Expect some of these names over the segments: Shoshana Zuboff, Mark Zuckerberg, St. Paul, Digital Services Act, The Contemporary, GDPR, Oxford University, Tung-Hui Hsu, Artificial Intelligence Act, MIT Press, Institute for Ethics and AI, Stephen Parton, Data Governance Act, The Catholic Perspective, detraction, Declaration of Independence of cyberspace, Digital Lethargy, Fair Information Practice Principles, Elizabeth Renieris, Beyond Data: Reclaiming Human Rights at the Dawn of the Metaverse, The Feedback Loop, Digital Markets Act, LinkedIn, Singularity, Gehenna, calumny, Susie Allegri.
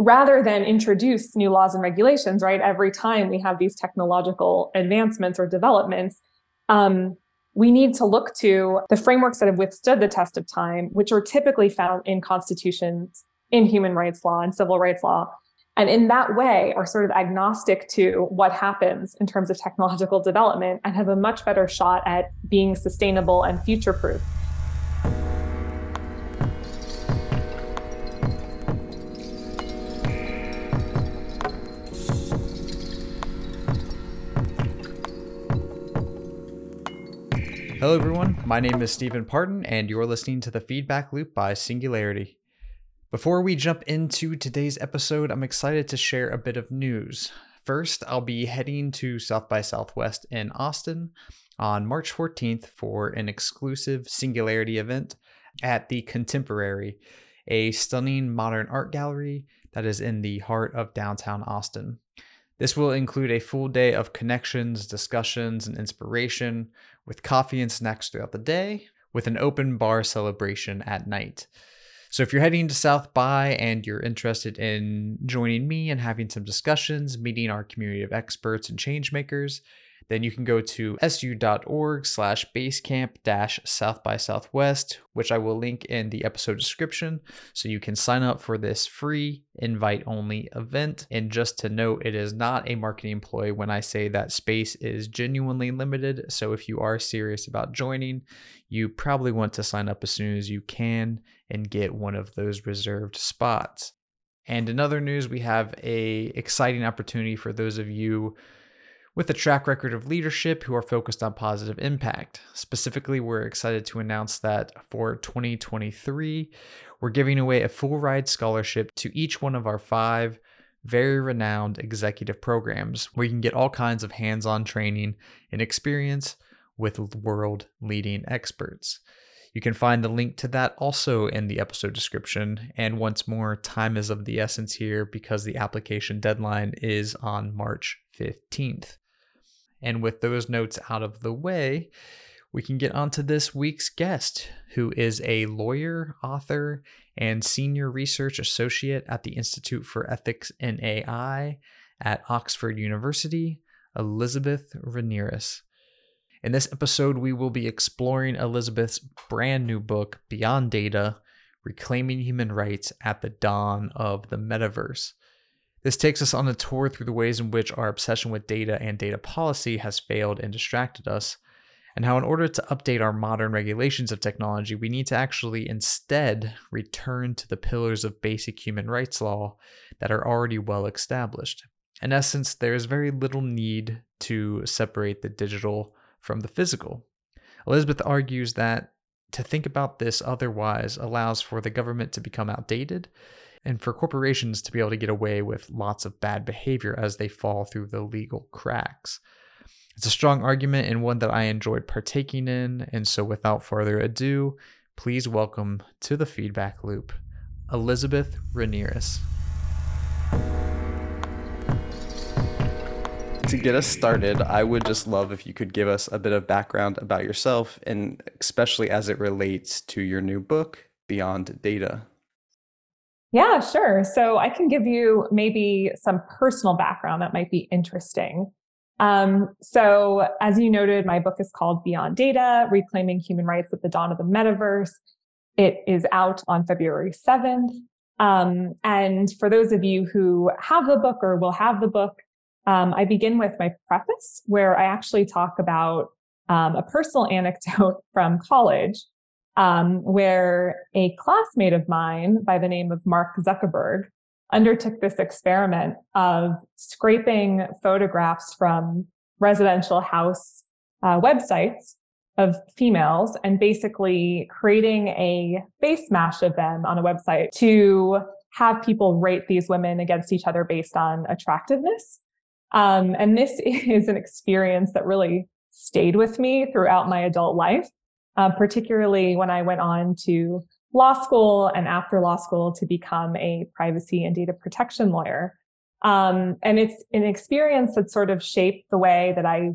rather than introduce new laws and regulations, right? Every time we have these technological advancements or developments, we need to look to the frameworks that have withstood the test of time, which are typically found in constitutions, in human rights law and civil rights law. And in that way are sort of agnostic to what happens in terms of technological development and have a much better shot at being sustainable and future-proof. Hello everyone, my name is Stephen Parton and you're listening to The Feedback Loop by Singularity. Before we jump into today's episode, I'm excited to share a bit of news. First, I'll be heading to South by Southwest in Austin on March 14th for an exclusive Singularity event at The Contemporary, a stunning modern art gallery that is in the heart of downtown Austin. This will include a full day of connections, discussions, and inspiration with coffee and snacks throughout the day, with an open bar celebration at night. So if you're heading to South by and you're interested in joining me and having some discussions, meeting our community of experts and change makers, then you can go to su.org/basecamp-southbysouthwest, which I will link in the episode description. So you can sign up for this free invite only event. And just to note, it is not a marketing ploy when I say that space is genuinely limited. So if you are serious about joining, you probably want to sign up as soon as you can and get one of those reserved spots. And in other news, we have an exciting opportunity for those of you with a track record of leadership who are focused on positive impact. Specifically, we're excited to announce that for 2023, we're giving away a full ride scholarship to each one of our 5 very renowned executive programs, where you can get all kinds of hands-on training and experience with world-leading experts. You can find the link to that also in the episode description. And once more, time is of the essence here because the application deadline is on March 15th. And with those notes out of the way, we can get on to this week's guest, who is a lawyer, author, and senior research associate at the Institute for Ethics and AI at Oxford University, Elizabeth Renieris. In this episode, we will be exploring Elizabeth's brand new book, Beyond Data: Reclaiming Human Rights at the Dawn of the Metaverse. This takes us on a tour through the ways in which our obsession with data and data policy has failed and distracted us, and how in order to update our modern regulations of technology, we need to actually instead return to the pillars of basic human rights law that are already well established. In essence, there is very little need to separate the digital from the physical. Elizabeth argues that to think about this otherwise allows for the government to become outdated and for corporations to be able to get away with lots of bad behavior as they fall through the legal cracks. It's a strong argument and one that I enjoyed partaking in, and so without further ado, please welcome to The Feedback Loop, Elizabeth Renieris. To get us started, I would just love if you could give us a bit of background about yourself, and especially as it relates to your new book, Beyond Data. Yeah, sure. So I can give you maybe some personal background that might be interesting. So as you noted, my book is called Beyond Data: Reclaiming Human Rights at the Dawn of the Metaverse. It is out on February 7th. And for those of you who have the book or will have the book, I begin with my preface, where I actually talk about a personal anecdote from college, where a classmate of mine by the name of Mark Zuckerberg undertook this experiment of scraping photographs from residential house websites of females and basically creating a face mash of them on a website to have people rate these women against each other based on attractiveness. And this is an experience that really stayed with me throughout my adult life, particularly when I went on to law school and after law school to become a privacy and data protection lawyer. And it's an experience that sort of shaped the way that I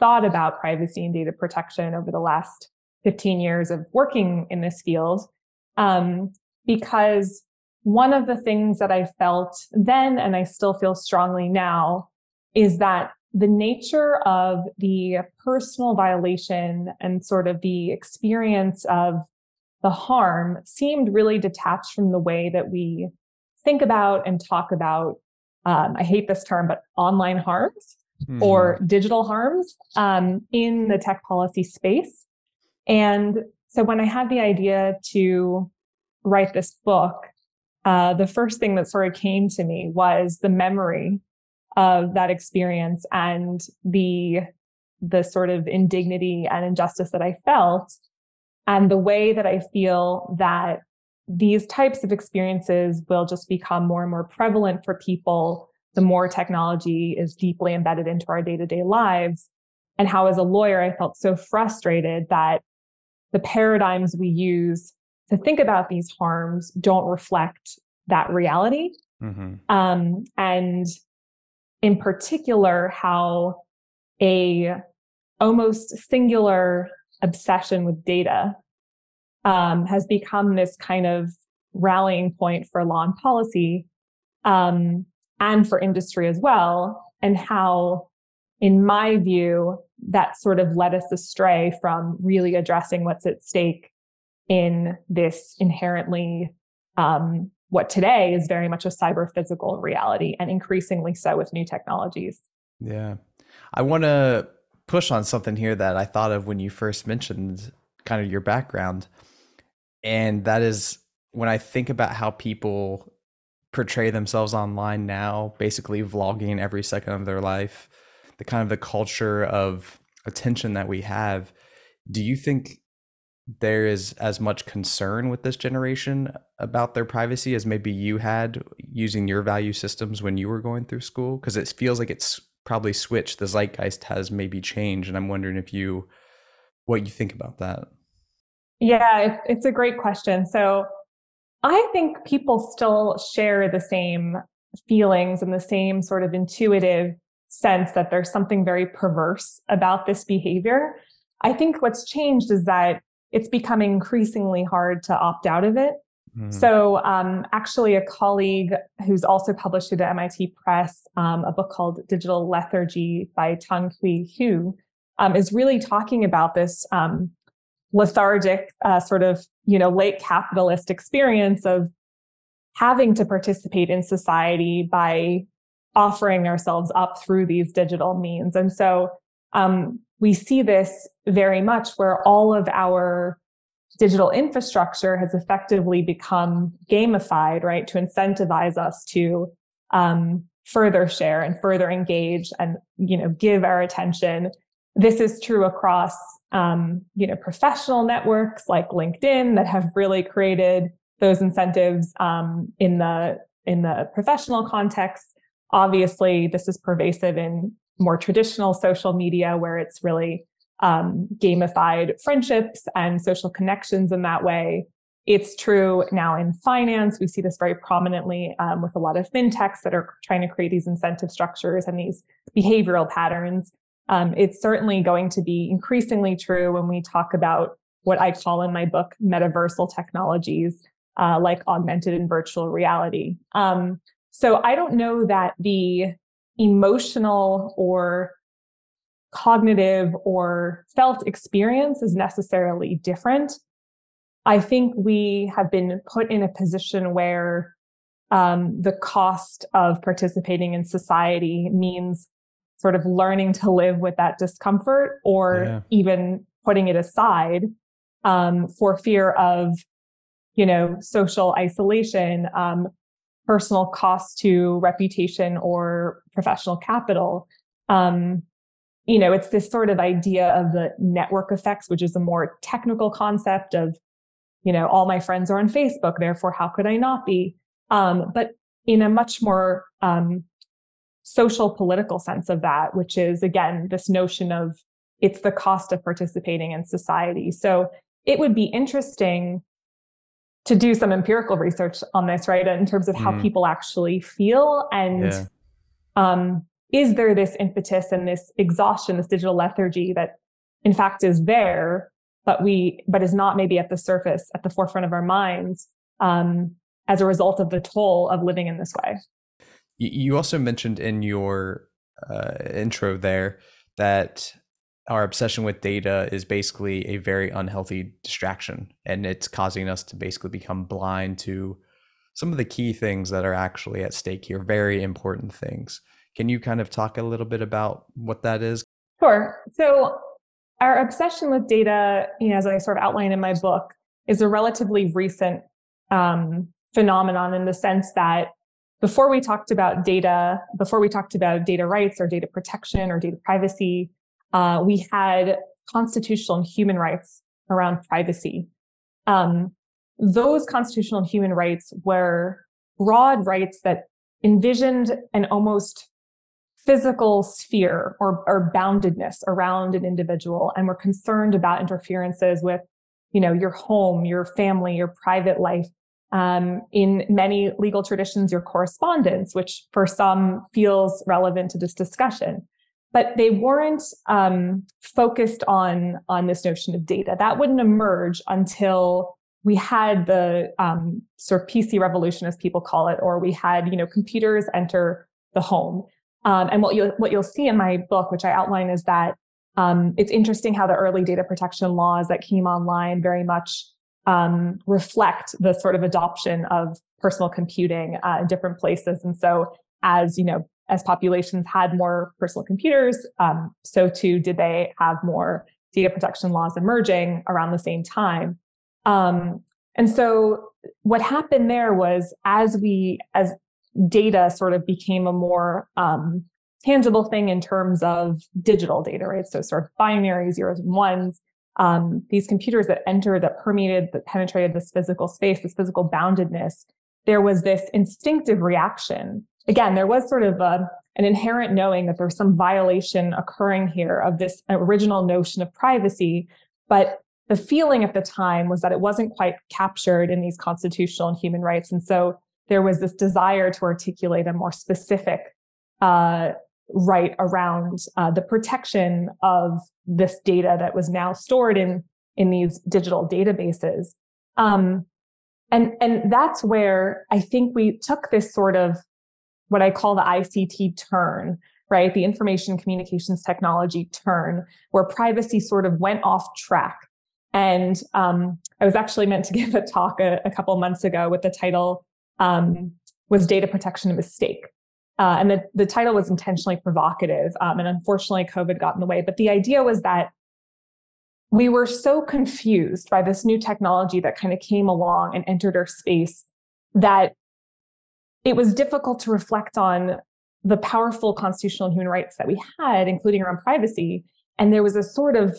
thought about privacy and data protection over the last 15 years of working in this field, because one of the things that I felt then, and I still feel strongly now, is that the nature of the personal violation and sort of the experience of the harm seemed really detached from the way that we think about and talk about, I hate this term, but online harms or digital harms in the tech policy space. And so when I had the idea to write this book, the first thing that sort of came to me was the memory of that experience and the sort of indignity and injustice that I felt, and the way that I feel that these types of experiences will just become more and more prevalent for people the more technology is deeply embedded into our day-to-day lives, and how as a lawyer I felt so frustrated that the paradigms we use to think about these harms don't reflect that reality. And in particular, how a almost singular obsession with data has become this kind of rallying point for law and policy and for industry as well. And how, in my view, that sort of led us astray from really addressing what's at stake in this inherently what today is very much a cyber physical reality, and increasingly so with new technologies. Yeah. I want to push on something here that I thought of when you first mentioned kind of your background. And that is, when I think about how people portray themselves online now, basically vlogging every second of their life, the kind of the culture of attention that we have, do you think there is as much concern with this generation about their privacy as maybe you had using your value systems when you were going through school? Because it feels like it's probably switched. The zeitgeist has maybe changed. And I'm wondering if you, what you think about that. Yeah, it's a great question. So I think people still share the same feelings and the same sort of intuitive sense that there's something very perverse about this behavior. I think what's changed is that it's becoming increasingly hard to opt out of it. So actually a colleague who's also published through the MIT Press, a book called Digital Lethargy by Tung-Hui Hsu, is really talking about this lethargic sort of, you know, late capitalist experience of having to participate in society by offering ourselves up through these digital means. And so we see this very much where all of our digital infrastructure has effectively become gamified, right, to incentivize us to further share and further engage and, you know, give our attention. This is true across, you know, professional networks like LinkedIn that have really created those incentives in the professional context. Obviously, this is pervasive in more traditional social media, where it's really gamified friendships and social connections in that way. It's true now in finance. We see this very prominently with a lot of fintechs that are trying to create these incentive structures and these behavioral patterns. It's certainly going to be increasingly true when we talk about what I call in my book metaversal technologies, like augmented and virtual reality. So I don't know that the emotional or cognitive or felt experience is necessarily different. I think we have been put in a position where the cost of participating in society means sort of learning to live with that discomfort, or even putting it aside for fear of, you know, social isolation, personal cost to reputation or professional capital. You know, it's this sort of idea of the network effects, which is a more technical concept of, you know, all my friends are on Facebook, therefore how could I not be? But in a much more social political sense of that, which is, again, this notion of it's the cost of participating in society. So it would be interesting to do some empirical research on this, right? In terms of how people actually feel, and is there this impetus and this exhaustion, this digital lethargy that in fact is there, but is not maybe at the surface, at the forefront of our minds. as a result of the toll of living in this way. You also mentioned in your intro there that our obsession with data is basically a very unhealthy distraction, and it's causing us to basically become blind to some of the key things that are actually at stake here, very important things. Can you kind of talk a little bit about what that is? Sure. So our obsession with data, you know, as I sort of outline in my book, is a relatively recent phenomenon, in the sense that before we talked about data, before we talked about data rights or data protection or data privacy, we had constitutional and human rights around privacy. Those constitutional and human rights were broad rights that envisioned an almost physical sphere or boundedness around an individual, and were concerned about interferences with, you know, your home, your family, your private life. In many legal traditions, your correspondence, which for some feels relevant to this discussion. But they weren't focused on this notion of data. That wouldn't emerge until we had the sort of PC revolution, as people call it, or we had, you know, computers enter the home. And what you'll see in my book, which I outline, is that it's interesting how the early data protection laws that came online very much reflect the sort of adoption of personal computing in different places. And so, as you know, as populations had more personal computers, so too did they have more data protection laws emerging around the same time. And so what happened there was, as data sort of became a more tangible thing in terms of digital data, right? So sort of binary zeros and ones, these computers that permeated, that penetrated this physical space, this physical boundedness, there was this instinctive reaction. Again, there was sort of an inherent knowing that there was some violation occurring here of this original notion of privacy, but the feeling at the time was that it wasn't quite captured in these constitutional and human rights. And so there was this desire to articulate a more specific right around the protection of this data that was now stored in these digital databases. And that's where I think we took this sort of what I call the ICT turn, right? The information communications technology turn, where privacy sort of went off track. And I was actually meant to give a talk a couple months ago with the title, Was Data Protection a Mistake? And the title was intentionally provocative. And unfortunately, COVID got in the way. But the idea was that we were so confused by this new technology that kind of came along and entered our space that it was difficult to reflect on the powerful constitutional and human rights that we had, including around privacy. And there was a sort of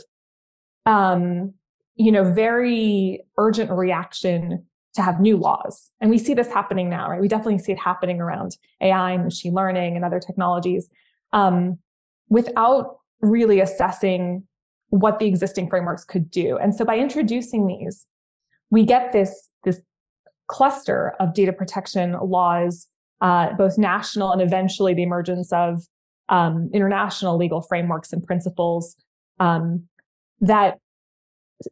very urgent reaction to have new laws. And we see this happening now, right? We definitely see it happening around AI and machine learning and other technologies, without really assessing what the existing frameworks could do. And so by introducing these, we get this cluster of data protection laws, both national and eventually the emergence of international legal frameworks and principles that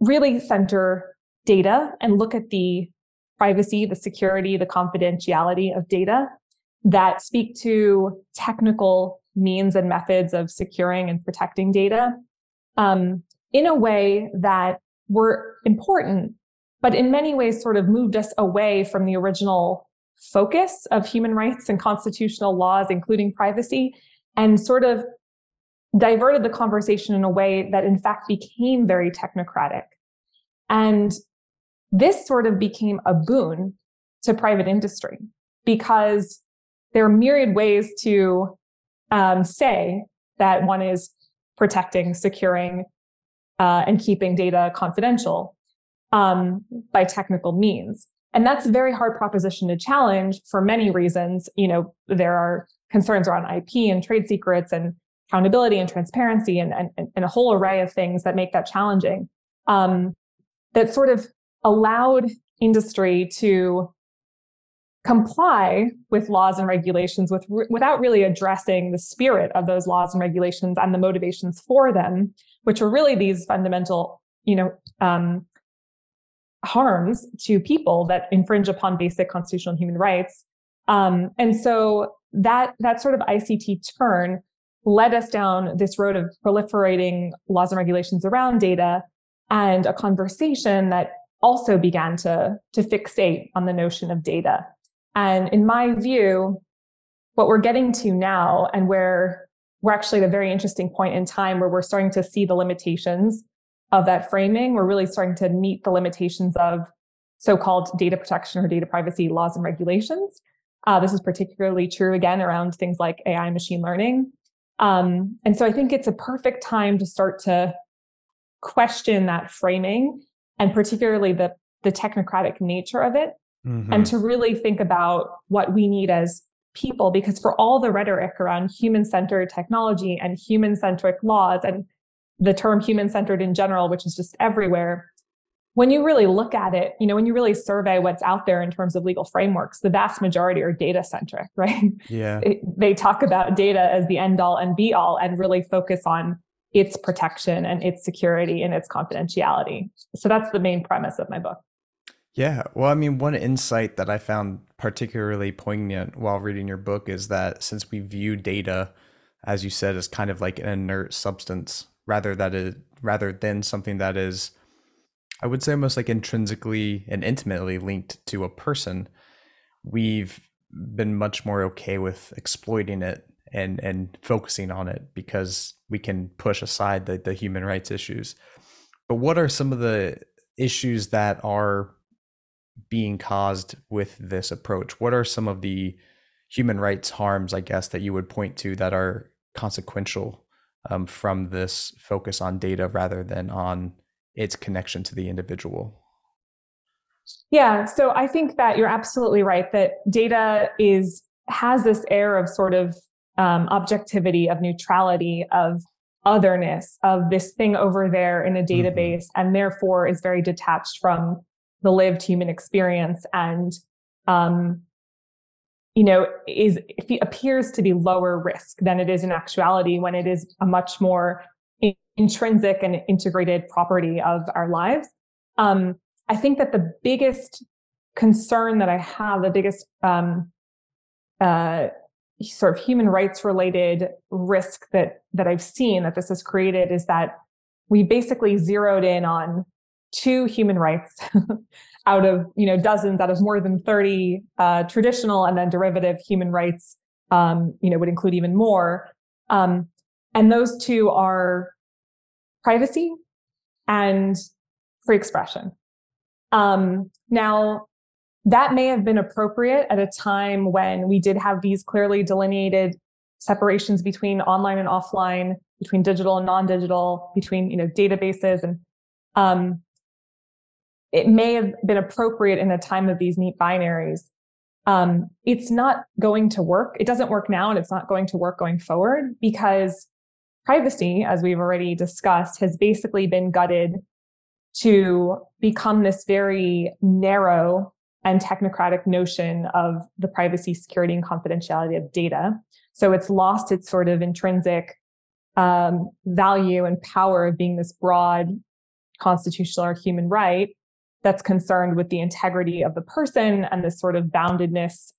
really center data and look at the privacy, the security, the confidentiality of data, that speak to technical means and methods of securing and protecting data in a way that were important, but in many ways sort of moved us away from the original focus of human rights and constitutional laws, including privacy, and sort of diverted the conversation in a way that in fact became very technocratic. And this sort of became a boon to private industry, because there are myriad ways to say that one is protecting, securing, and keeping data confidential by technical means. And that's a very hard proposition to challenge for many reasons. You know, there are concerns around IP and trade secrets and accountability and transparency and a whole array of things that make that challenging. That sort of allowed industry to comply with laws and regulations without really addressing the spirit of those laws and regulations and the motivations for them, which are really these fundamental, harms to people that infringe upon basic constitutional human rights. And so that sort of ICT turn led us down this road of proliferating laws and regulations around data, and a conversation that also began to fixate on the notion of data. And in my view, what we're getting to now, and where we're actually at a very interesting point in time where we're starting to see the limitations of that framing, we're really starting to meet the limitations of so-called data protection or data privacy laws and regulations. This is particularly true, again, around things like AI and machine learning. And so I think it's a perfect time to start to question that framing, and particularly the technocratic nature of it, and to really think about what we need as people, because for all the rhetoric around human-centered technology and human-centric laws, and the term human-centered in general, which is just everywhere, when you really look at it, you know, when you really survey what's out there in terms of legal frameworks, the vast majority are data-centric, right? Yeah. They talk about data as the end-all and be-all and really focus on its protection and its security and its confidentiality. So that's the main premise of my book. Yeah. Well, I mean, one insight that I found particularly poignant while reading your book is that since we view data, as you said, as kind of like an inert substance, rather than something that is, I would say, almost like intrinsically and intimately linked to a person, we've been much more okay with exploiting it and focusing on it because we can push aside the human rights issues. But what are some of the issues that are being caused with this approach? What are some of the human rights harms, I guess, that you would point to that are consequential from this focus on data rather than on its connection to the individual? Yeah, so I think that you're absolutely right that data has this air of sort of objectivity, of neutrality, of otherness, of this thing over there in a database, and therefore is very detached from the lived human experience, and appears to be lower risk than it is in actuality, when it is a much more intrinsic and integrated property of our lives. I think that the biggest concern that I have, the biggest sort of human rights related risk that I've seen that this has created, is that we basically zeroed in on two human rights out of dozens, out of more than 30 traditional and then derivative human rights, would include even more. And those two are privacy and free expression. Now, that may have been appropriate at a time when we did have these clearly delineated separations between online and offline, between digital and non-digital, between databases, and it may have been appropriate in a time of these neat binaries. It's not going to work. It doesn't work now, and it's not going to work going forward, because privacy, as we've already discussed, has basically been gutted to become this very narrow and technocratic notion of the privacy, security, and confidentiality of data. So it's lost its sort of intrinsic value and power of being this broad constitutional or human right that's concerned with the integrity of the person and this sort of boundedness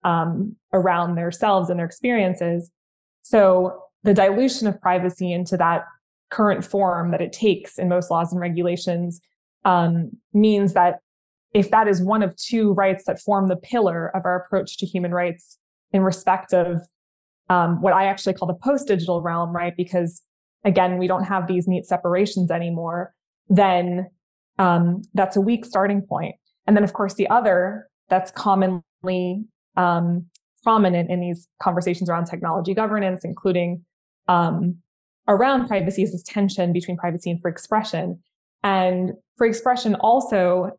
around themselves and their experiences. So the dilution of privacy into that current form that it takes in most laws and regulations means that if that is one of two rights that form the pillar of our approach to human rights in respect of what I actually call the post-digital realm, right? Because again, we don't have these neat separations anymore, then that's a weak starting point. And then, of course, the other that's commonly prominent in these conversations around technology governance, including around privacy, is this tension between privacy and free expression. And free expression also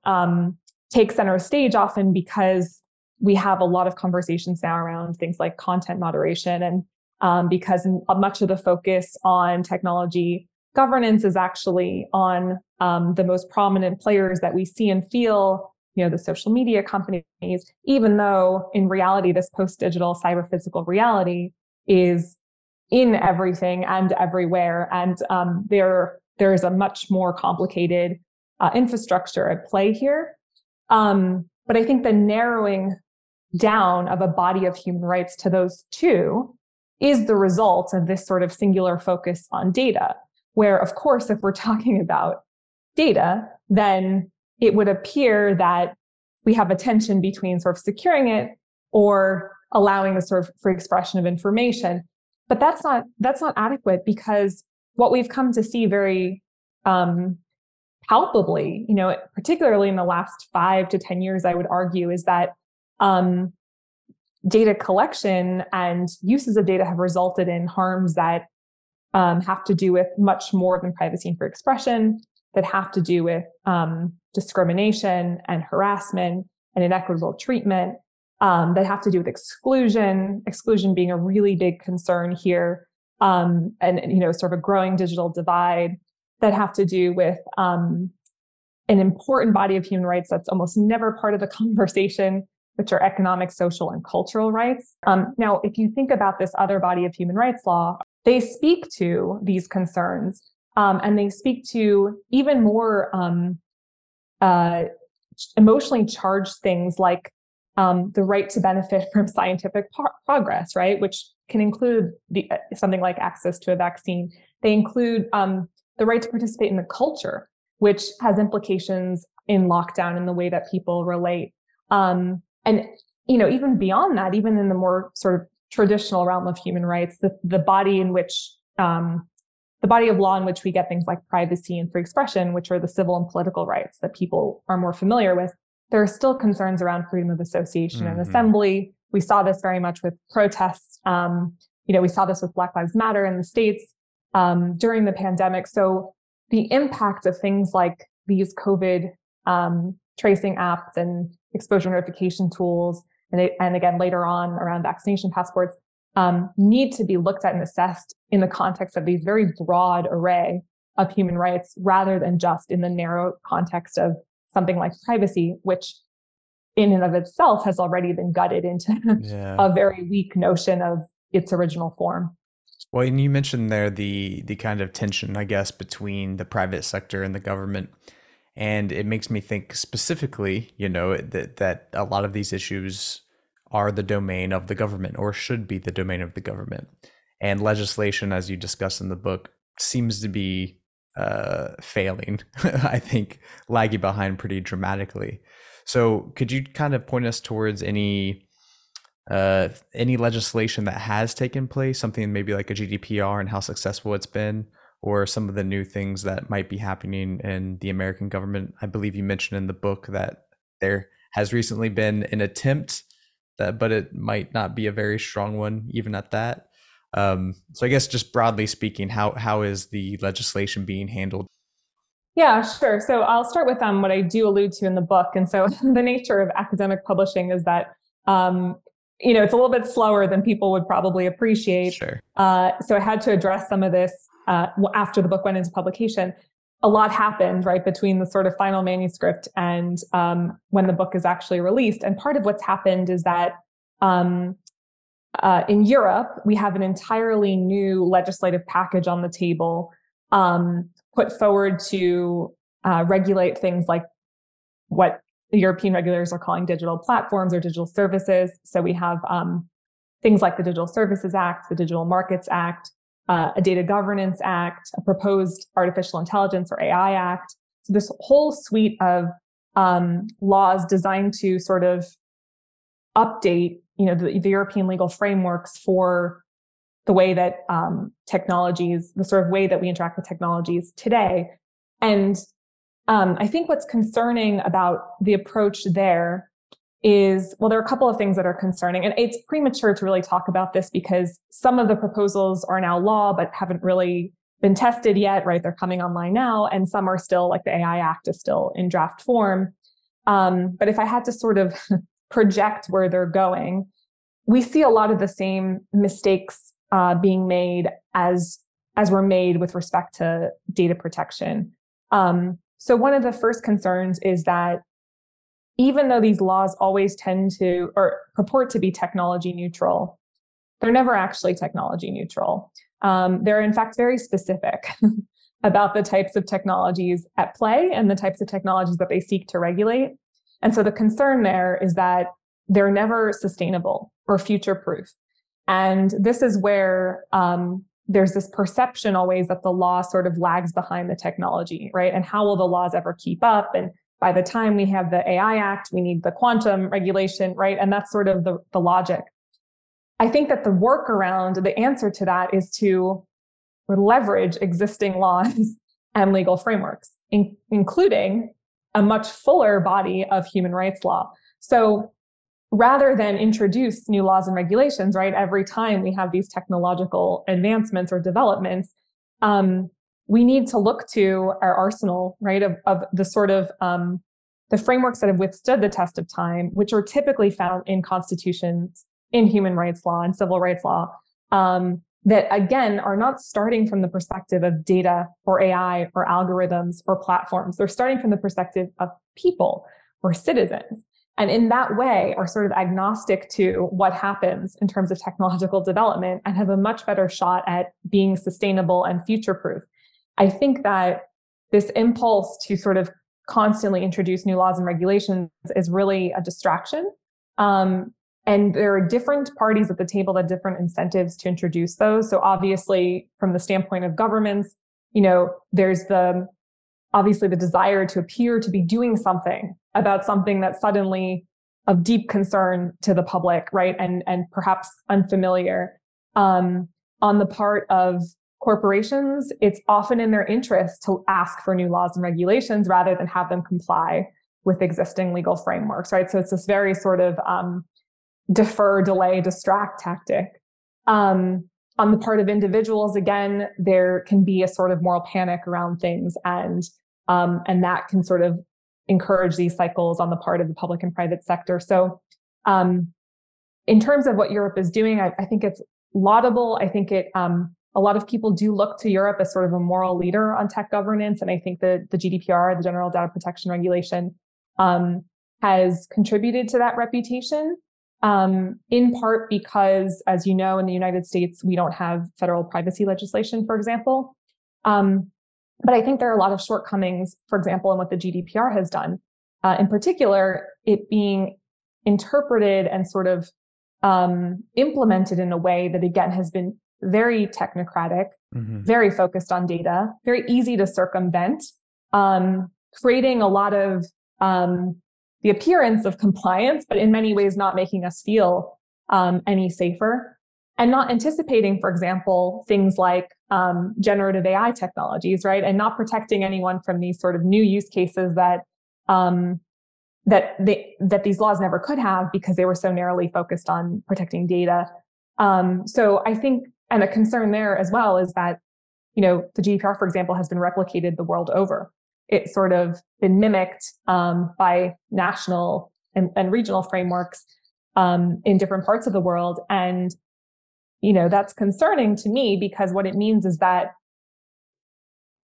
takes center stage often because we have a lot of conversations now around things like content moderation, and because much of the focus on technology governance is actually on the most prominent players that we see and feel, the social media companies, even though in reality, this post-digital cyber-physical reality is in everything and everywhere. And there is a much more complicated infrastructure at play here. But I think the narrowing down of a body of human rights to those two is the result of this sort of singular focus on data, where, of course, if we're talking about data, then it would appear that we have a tension between sort of securing it or allowing the sort of free expression of information. But that's not adequate, because what we've come to see very palpably, you know, particularly in the last 5 to 10 years, I would argue, is that data collection and uses of data have resulted in harms that have to do with much more than privacy and free expression, that have to do with discrimination and harassment and inequitable treatment, that have to do with exclusion being a really big concern here, and you know, sort of a growing digital divide, that have to do with an important body of human rights that's almost never part of the conversation, which are economic, social, and cultural rights. Now, if you think about this other body of human rights law, they speak to these concerns, and they speak to even more emotionally charged things like the right to benefit from scientific progress, right? Which can include something like access to a vaccine. They include the right to participate in the culture, which has implications in lockdown and the way that people relate. And, you know, even beyond that, even in the more sort of traditional realm of human rights, the body of law in which we get things like privacy and free expression, which are the civil and political rights that people are more familiar with, there are still concerns around freedom of association and assembly. We saw this very much with protests. You know, we saw this with Black Lives Matter in the States during the pandemic. So the impact of things like these COVID tracing apps and exposure notification tools, and again, later on around vaccination passports, need to be looked at and assessed in the context of these very broad array of human rights, rather than just in the narrow context of something like privacy, which in and of itself has already been gutted into a very weak notion of its original form. Well, and you mentioned there the kind of tension, I guess, between the private sector and the government. And it makes me think specifically, you know, that a lot of these issues are the domain of the government, or should be the domain of the government. And legislation, as you discuss in the book, seems to be failing, I think, lagging behind pretty dramatically. So could you kind of point us towards any legislation that has taken place, something maybe like a GDPR and how successful it's been, or some of the new things that might be happening in the American government? I believe you mentioned in the book that there has recently been an attempt, but it might not be a very strong one, even at that. So I guess just broadly speaking, how is the legislation being handled? Yeah, sure. So I'll start with what I do allude to in the book. And so the nature of academic publishing is that you know, it's a little bit slower than people would probably appreciate. Sure. So I had to address some of this after the book went into publication. A lot happened, right, between the sort of final manuscript and when the book is actually released. And part of what's happened is that in Europe, we have an entirely new legislative package on the table put forward to regulate things like what the European regulators are calling digital platforms or digital services. So we have things like the Digital Services Act, the Digital Markets Act, a Data Governance Act, a proposed Artificial Intelligence or AI Act. So this whole suite of laws designed to sort of update, you know, the European legal frameworks for the way that the sort of way that we interact with technologies today. And I think what's concerning about the approach there is, well, there are a couple of things that are concerning, and it's premature to really talk about this because some of the proposals are now law, but haven't really been tested yet, right? They're coming online now, and some are still, like the AI Act is still in draft form. But if I had to sort of project where they're going, we see a lot of the same mistakes being made as were made with respect to data protection. So one of the first concerns is that even though these laws always tend to, or purport to be, technology neutral, they're never actually technology neutral. They're in fact very specific about the types of technologies at play and the types of technologies that they seek to regulate. And so the concern there is that they're never sustainable or future-proof. And this is where there's this perception always that the law sort of lags behind the technology, right? And how will the laws ever keep up? And by the time we have the AI Act, we need the quantum regulation, right? And that's sort of the logic. I think that the workaround, the answer to that is to leverage existing laws and legal frameworks, including a much fuller body of human rights law. So rather than introduce new laws and regulations, right, every time we have these technological advancements or developments, we need to look to our arsenal, right, of the sort of the frameworks that have withstood the test of time, which are typically found in constitutions, in human rights law and civil rights law, that again are not starting from the perspective of data or AI or algorithms or platforms. They're starting from the perspective of people or citizens. And in that way are sort of agnostic to what happens in terms of technological development and have a much better shot at being sustainable and future-proof. I think that this impulse to sort of constantly introduce new laws and regulations is really a distraction. And there are different parties at the table that have different incentives to introduce those. So obviously, from the standpoint of governments, you know, there's the obviously the desire to appear to be doing something about something that's suddenly of deep concern to the public, right? And perhaps unfamiliar. On the part of corporations, it's often in their interest to ask for new laws and regulations rather than have them comply with existing legal frameworks, right? So it's this very sort of defer, delay, distract tactic. On the part of individuals, again, there can be a sort of moral panic around things, and that can sort of encourage these cycles on the part of the public and private sector. So in terms of what Europe is doing, I think it's laudable. I think it a lot of people do look to Europe as sort of a moral leader on tech governance. And I think that the GDPR, the General Data Protection Regulation, has contributed to that reputation, in part because, as you know, in the United States, we don't have federal privacy legislation, for example. But I think there are a lot of shortcomings, for example, in what the GDPR has done, in particular, it being interpreted and sort of implemented in a way that, again, has been very technocratic, very focused on data, very easy to circumvent, creating a lot of the appearance of compliance, but in many ways not making us feel any safer. And not anticipating, for example, things like generative AI technologies, right? And not protecting anyone from these sort of new use cases that that these laws never could have because they were so narrowly focused on protecting data. So I think, and a concern there as well is that, you know, the GDPR, for example, has been replicated the world over. It's sort of been mimicked by national and regional frameworks in different parts of the world. And you know, that's concerning to me because what it means is that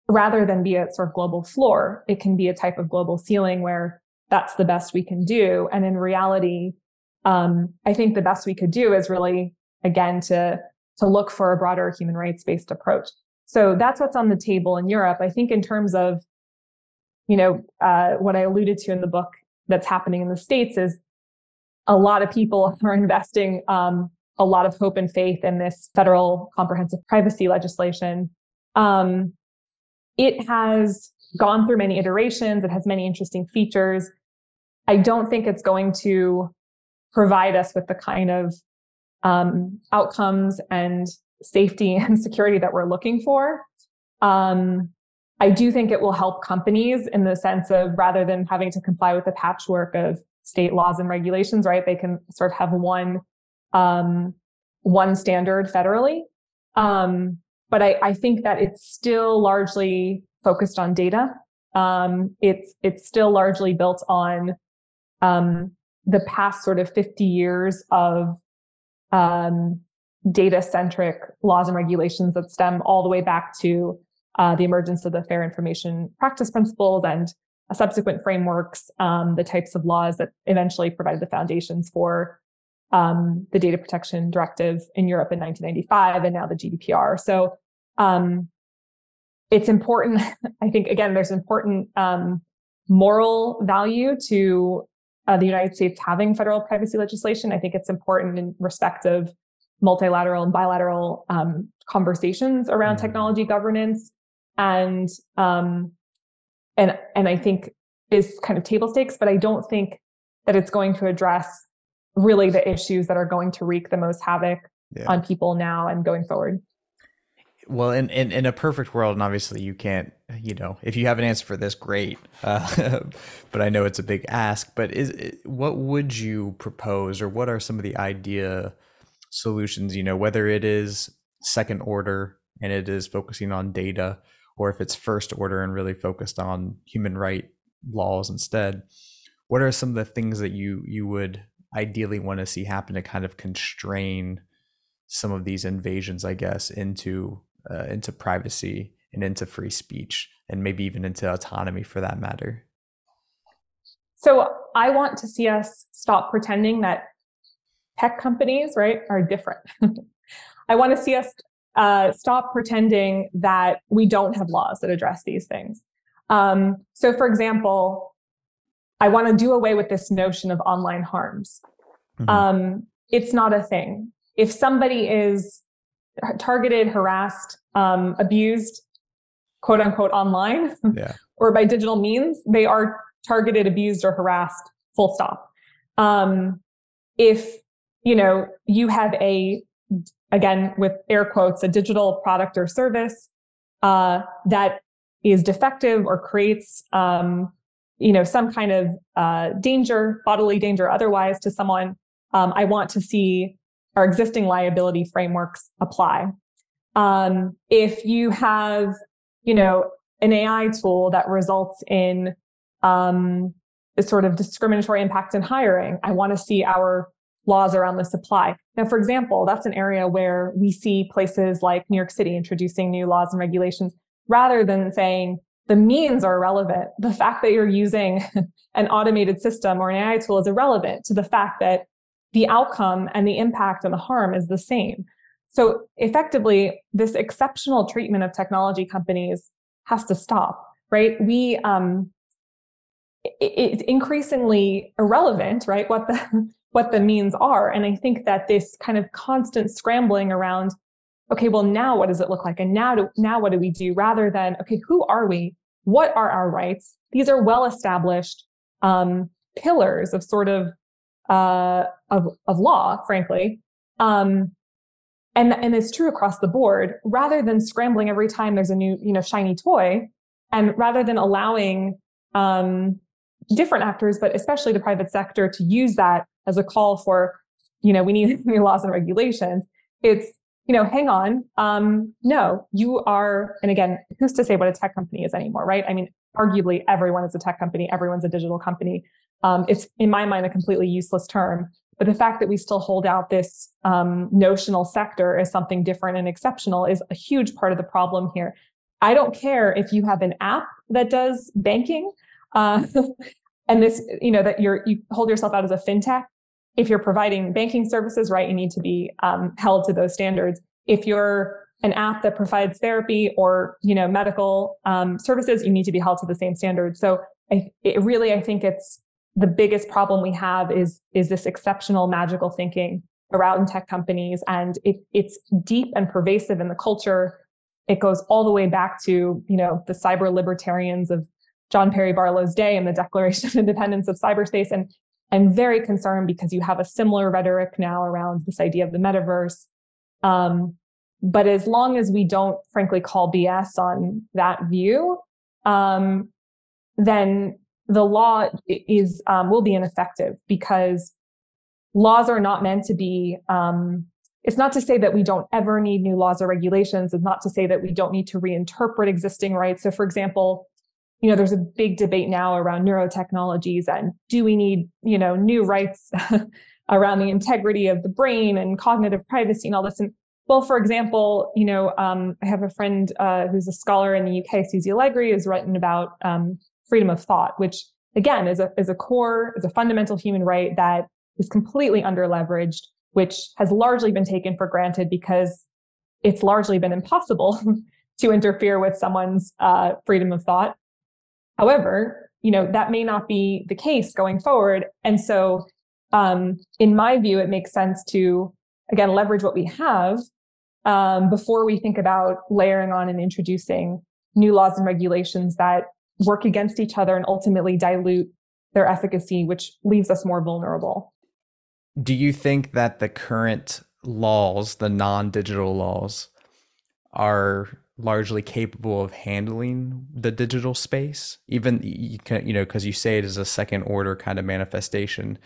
rather than be a sort of global floor, it can be a type of global ceiling where that's the best we can do. And in reality, I think the best we could do is really, again, to look for a broader human rights-based approach. So that's what's on the table in Europe. I think in terms of, you know, what I alluded to in the book that's happening in the States is a lot of people are investing a lot of hope and faith in this federal comprehensive privacy legislation. It has gone through many iterations. It has many interesting features. I don't think it's going to provide us with the kind of outcomes and safety and security that we're looking for. I do think it will help companies in the sense of rather than having to comply with a patchwork of state laws and regulations, right? They can sort of have one standard federally. But I think that it's still largely focused on data. It's still largely built on the past sort of 50 years of data-centric laws and regulations that stem all the way back to the emergence of the Fair Information Practice Principles and subsequent frameworks, the types of laws that eventually provided the foundations for the Data Protection Directive in Europe in 1995, and now the GDPR. So it's important. I think, again, there's important moral value to the United States having federal privacy legislation. I think it's important in respect of multilateral and bilateral conversations around technology governance, and I think is kind of table stakes, but I don't think that it's going to address really the issues that are going to wreak the most havoc on people now and going forward. Well, in a perfect world, and obviously you can't, you know, if you have an answer for this, great. But I know it's a big ask, but what would you propose, or what are some of the idea solutions, you know, whether it is second order and it is focusing on data, or if it's first order and really focused on human right laws instead, what are some of the things that you would ideally want to see happen to kind of constrain some of these invasions, I guess, into privacy and into free speech, and maybe even into autonomy for that matter? So I want to see us stop pretending that tech companies, right, are different. I want to see us stop pretending that we don't have laws that address these things. So for example, I want to do away with this notion of online harms. Mm-hmm. It's not a thing. If somebody is targeted, harassed, abused, quote unquote, online or by digital means, they are targeted, abused, or harassed, full stop. If, you know, you have a, again, with air quotes, a digital product or service that is defective or creates, you know, some kind of danger, bodily danger otherwise to someone, I want to see our existing liability frameworks apply. If you have, you know, an AI tool that results in a sort of discriminatory impact in hiring, I want to see our laws around this apply. Now, for example, that's an area where we see places like New York City introducing new laws and regulations, rather than saying the means are irrelevant. The fact that you're using an automated system or an AI tool is irrelevant to the fact that the outcome and the impact and the harm is the same. So effectively, this exceptional treatment of technology companies has to stop, right? It's increasingly irrelevant, right, what the means are. And I think that this kind of constant scrambling around, okay, well, now what does it look like? And now what do we do? Rather than, okay, who are we? What are our rights? These are well-established pillars of sort of law, frankly. And it's true across the board, rather than scrambling every time there's a new, you know, shiny toy, and rather than allowing different actors, but especially the private sector, to use that as a call for, you know, we need new laws and regulations. It's, you know, hang on. No, you are, and again, who's to say what a tech company is anymore, right? I mean, arguably everyone is a tech company, everyone's a digital company. It's, in my mind, a completely useless term. But the fact that we still hold out this notional sector as something different and exceptional is a huge part of the problem here. I don't care if you have an app that does banking, and this, you know, that you hold yourself out as a fintech. If you're providing banking services, right, you need to be held to those standards. If you're an app that provides therapy or, you know, medical services, you need to be held to the same standards. So I think it's the biggest problem we have is this exceptional magical thinking around tech companies, and it's deep and pervasive in the culture. It goes all the way back to, you know, the cyber libertarians of John Perry Barlow's day and the Declaration of Independence of cyberspace. And I'm very concerned because you have a similar rhetoric now around this idea of the metaverse. But as long as we don't, frankly, call BS on that view, then the law is will be ineffective, because laws are not meant to be, it's not to say that we don't ever need new laws or regulations. It's not to say that we don't need to reinterpret existing rights. So for example, you know, there's a big debate now around neurotechnologies, and do we need, you know, new rights around the integrity of the brain and cognitive privacy and all this. And well, for example, you know, I have a friend who's a scholar in the UK, Susie Allegri, who's written about freedom of thought, which again is a fundamental human right that is completely underleveraged, which has largely been taken for granted because it's largely been impossible to interfere with someone's freedom of thought. However, you know, that may not be the case going forward. And so in my view, it makes sense to, again, leverage what we have before we think about layering on and introducing new laws and regulations that work against each other and ultimately dilute their efficacy, which leaves us more vulnerable. Do you think that the current laws, the non-digital laws, are largely capable of handling the digital space? Even, you know, because you say it is a second order kind of manifestation.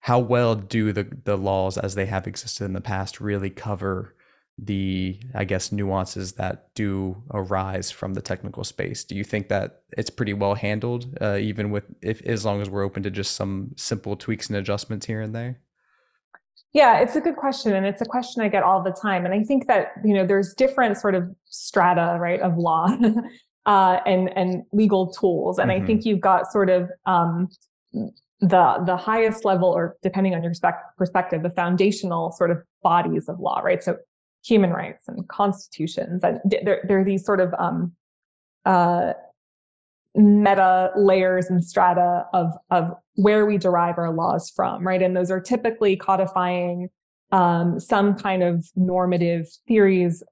How well do the laws as they have existed in the past really cover the, I guess, nuances that do arise from the technical space? Do you think that it's pretty well handled, even with, if as long as we're open to just some simple tweaks and adjustments here and there? Yeah, it's a good question. And it's a question I get all the time. And I think that, you know, there's different sort of strata, right, of law and legal tools. And I think you've got sort of the highest level, or depending on your perspective, the foundational sort of bodies of law, right? So human rights and constitutions, and there are these sort of meta layers and strata of where we derive our laws from, right? And those are typically codifying some kind of normative theories,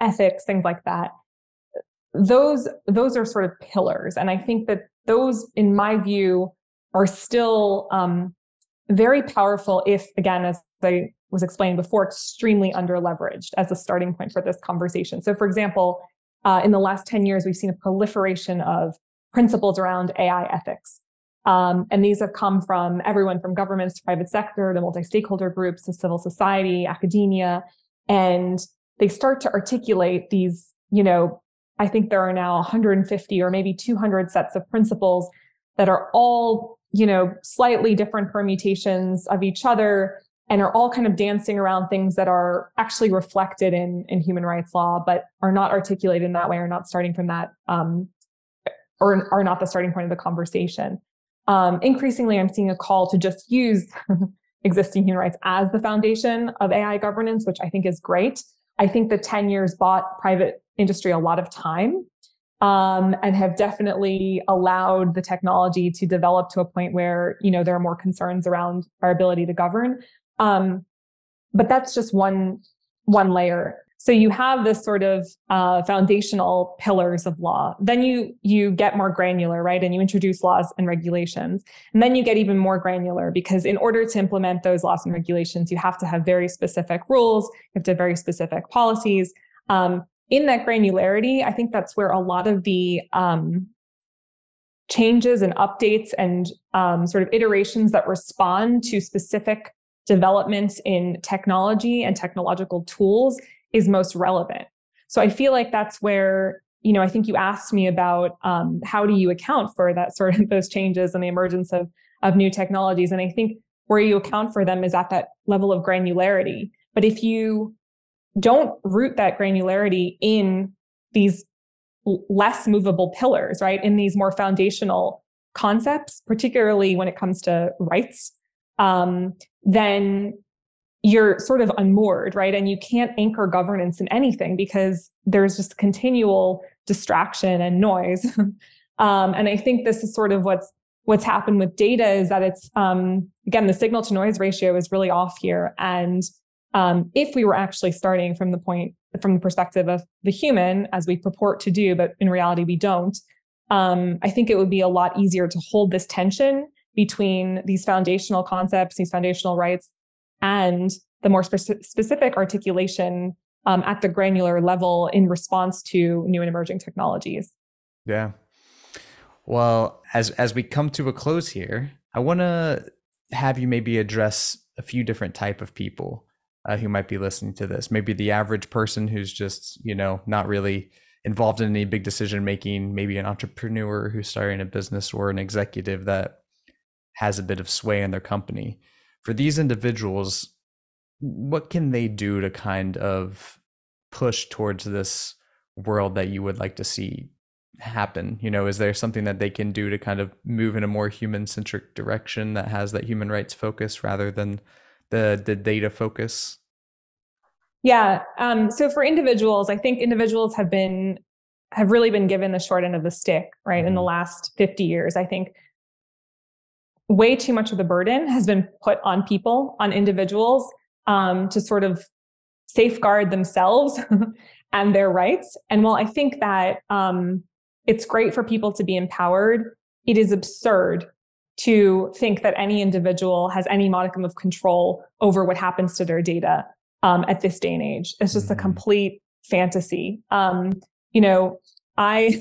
ethics, things like that. Those are sort of pillars. And I think that those, in my view, are still very powerful if, again, as I was explaining before, extremely underleveraged as a starting point for this conversation. So for example, in the last 10 years, we've seen a proliferation of principles around AI ethics. And these have come from everyone from governments to private sector to multi-stakeholder groups to civil society, academia, and they start to articulate these, you know, I think there are now 150 or maybe 200 sets of principles that are all, you know, slightly different permutations of each other and are all kind of dancing around things that are actually reflected in human rights law, but are not articulated in that way, or not starting from that, or are not the starting point of the conversation. Increasingly, I'm seeing a call to just use existing human rights as the foundation of AI governance, which I think is great. I think the 10 years bought private industry a lot of time and have definitely allowed the technology to develop to a point where, you know, there are more concerns around our ability to govern. But that's just one layer. So you have this sort of foundational pillars of law. Then you get more granular, right? And you introduce laws and regulations. And then you get even more granular, because in order to implement those laws and regulations, you have to have very specific rules, you have to have very specific policies. In that granularity, I think that's where a lot of the changes and updates and sort of iterations that respond to specific developments in technology and technological tools is most relevant. So I feel like that's where, you know, I think you asked me about how do you account for that sort of those changes and the emergence of new technologies. And I think where you account for them is at that level of granularity. But if you don't root that granularity in these less movable pillars, right, in these more foundational concepts, particularly when it comes to rights, then you're sort of unmoored, right? And you can't anchor governance in anything because there's just continual distraction and noise. And I think this is sort of what's happened with data, is that it's, again, the signal to noise ratio is really off here. And if we were actually starting from the perspective of the human, as we purport to do, but in reality we don't, I think it would be a lot easier to hold this tension between these foundational concepts, these foundational rights, and the more specific articulation at the granular level in response to new and emerging technologies. Yeah. Well, as we come to a close here, I want to have you maybe address a few different type of people who might be listening to this. Maybe the average person who's just, you know, not really involved in any big decision making, maybe an entrepreneur who's starting a business, or an executive that has a bit of sway in their company. For these individuals, what can they do to kind of push towards this world that you would like to see happen? You know, is there something that they can do to kind of move in a more human-centric direction that has that human rights focus rather than the data focus? Yeah. So for individuals, I think individuals have been have really been given the short end of the stick, right? Mm-hmm. In the last 50 years, I think way too much of the burden has been put on people, on individuals, to sort of safeguard themselves and their rights. And while I think that it's great for people to be empowered, it is absurd to think that any individual has any modicum of control over what happens to their data at this day and age. It's just a complete fantasy. You know, I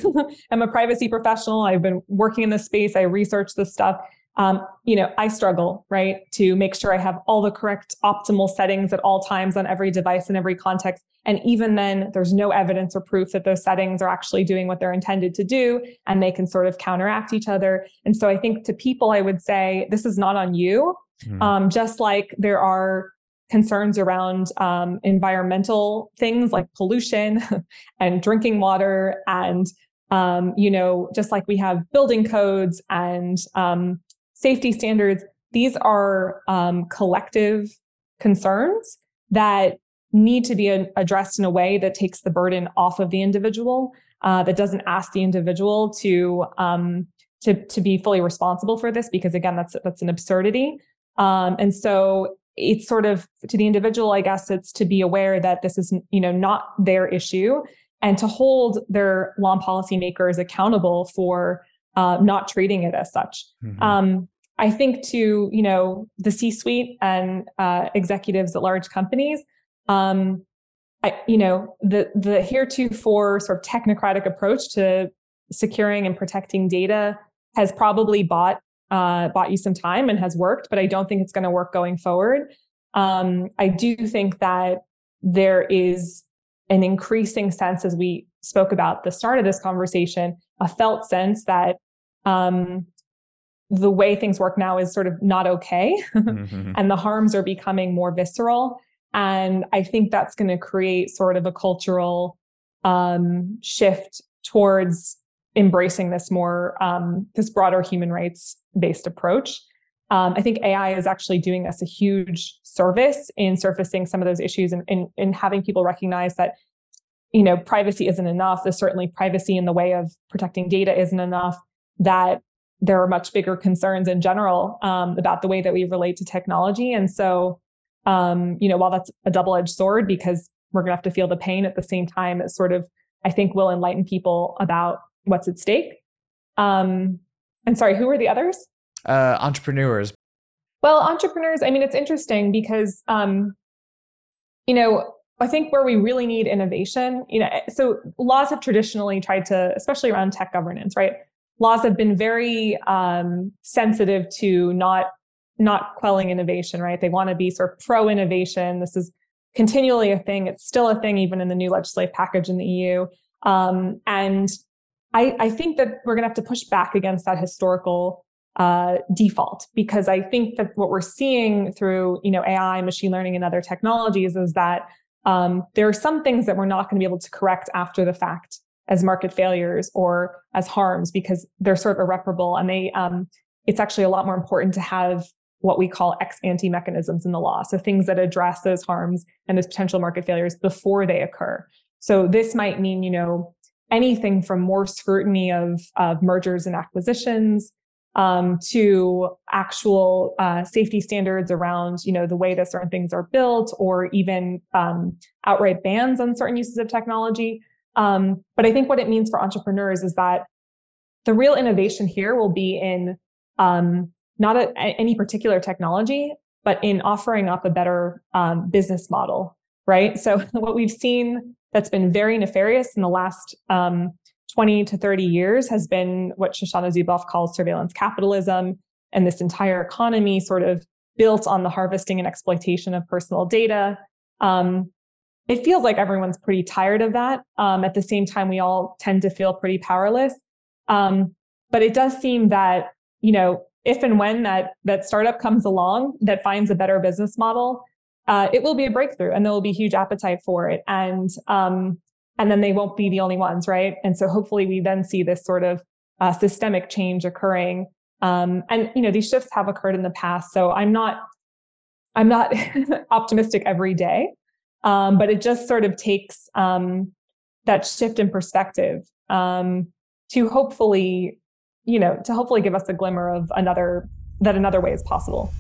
am a privacy professional. I've been working in this space. I research this stuff. You know, I struggle, right, to make sure I have all the correct optimal settings at all times on every device in every context. And even then, there's no evidence or proof that those settings are actually doing what they're intended to do, and they can sort of counteract each other. And so I think to people, I would say, this is not on you. Mm-hmm. Just like there are concerns around environmental things like pollution and drinking water, and, you know, just like we have building codes and safety standards, these are collective concerns that need to be addressed in a way that takes the burden off of the individual, that doesn't ask the individual to be fully responsible for this, because again, that's an absurdity. And so it's sort of to the individual, I guess, it's to be aware that this is, you know, not their issue, and to hold their law and policymakers accountable for not treating it as such. Mm-hmm. I think to, you know, the C-suite and executives at large companies, you know, the heretofore sort of technocratic approach to securing and protecting data has probably bought you some time and has worked, but I don't think it's going to work going forward. I do think that there is an increasing sense, as we spoke about at the start of this conversation, a felt sense that the way things work now is sort of not okay. Mm-hmm. And the harms are becoming more visceral. And I think that's going to create sort of a cultural shift towards embracing this more, this broader human rights-based approach. I think AI is actually doing us a huge service in surfacing some of those issues and in having people recognize that, you know, privacy isn't enough. There's certainly privacy in the way of protecting data isn't enough, that there are much bigger concerns in general about the way that we relate to technology. And so, you know, while that's a double-edged sword, because we're going to have to feel the pain at the same time, it sort of, I think, will enlighten people about what's at stake. And sorry, who were the others? Entrepreneurs. Well, entrepreneurs, I mean, it's interesting because, you know, I think where we really need innovation, you know, so laws have traditionally tried to, especially around tech governance, right? Laws have been very sensitive to not quelling innovation, right? They want to be sort of pro-innovation. This is continually a thing. It's still a thing, even in the new legislative package in the EU. And I think that we're going to have to push back against that historical default, because I think that what we're seeing through, you know, AI, machine learning, and other technologies is that there are some things that we're not going to be able to correct after the fact as market failures or as harms, because they're sort of irreparable, and they it's actually a lot more important to have what we call ex ante mechanisms in the law. So things that address those harms and those potential market failures before they occur. So this might mean, you know, anything from more scrutiny of mergers and acquisitions to actual safety standards around, you know, the way that certain things are built, or even outright bans on certain uses of technology. But I think what it means for entrepreneurs is that the real innovation here will be in not any particular technology, but in offering up a better business model, right? So what we've seen that's been very nefarious in the last 20 to 30 years has been what Shoshana Zuboff calls surveillance capitalism, and this entire economy sort of built on the harvesting and exploitation of personal data. It feels like everyone's pretty tired of that. At the same time, we all tend to feel pretty powerless. But it does seem that, you know, if and when that startup comes along that finds a better business model, it will be a breakthrough, and there will be huge appetite for it. And then they won't be the only ones, right? And so hopefully we then see this sort of systemic change occurring. And, you know, these shifts have occurred in the past. So I'm not optimistic every day, but it just sort of takes that shift in perspective to hopefully, give us a glimmer of another way is possible.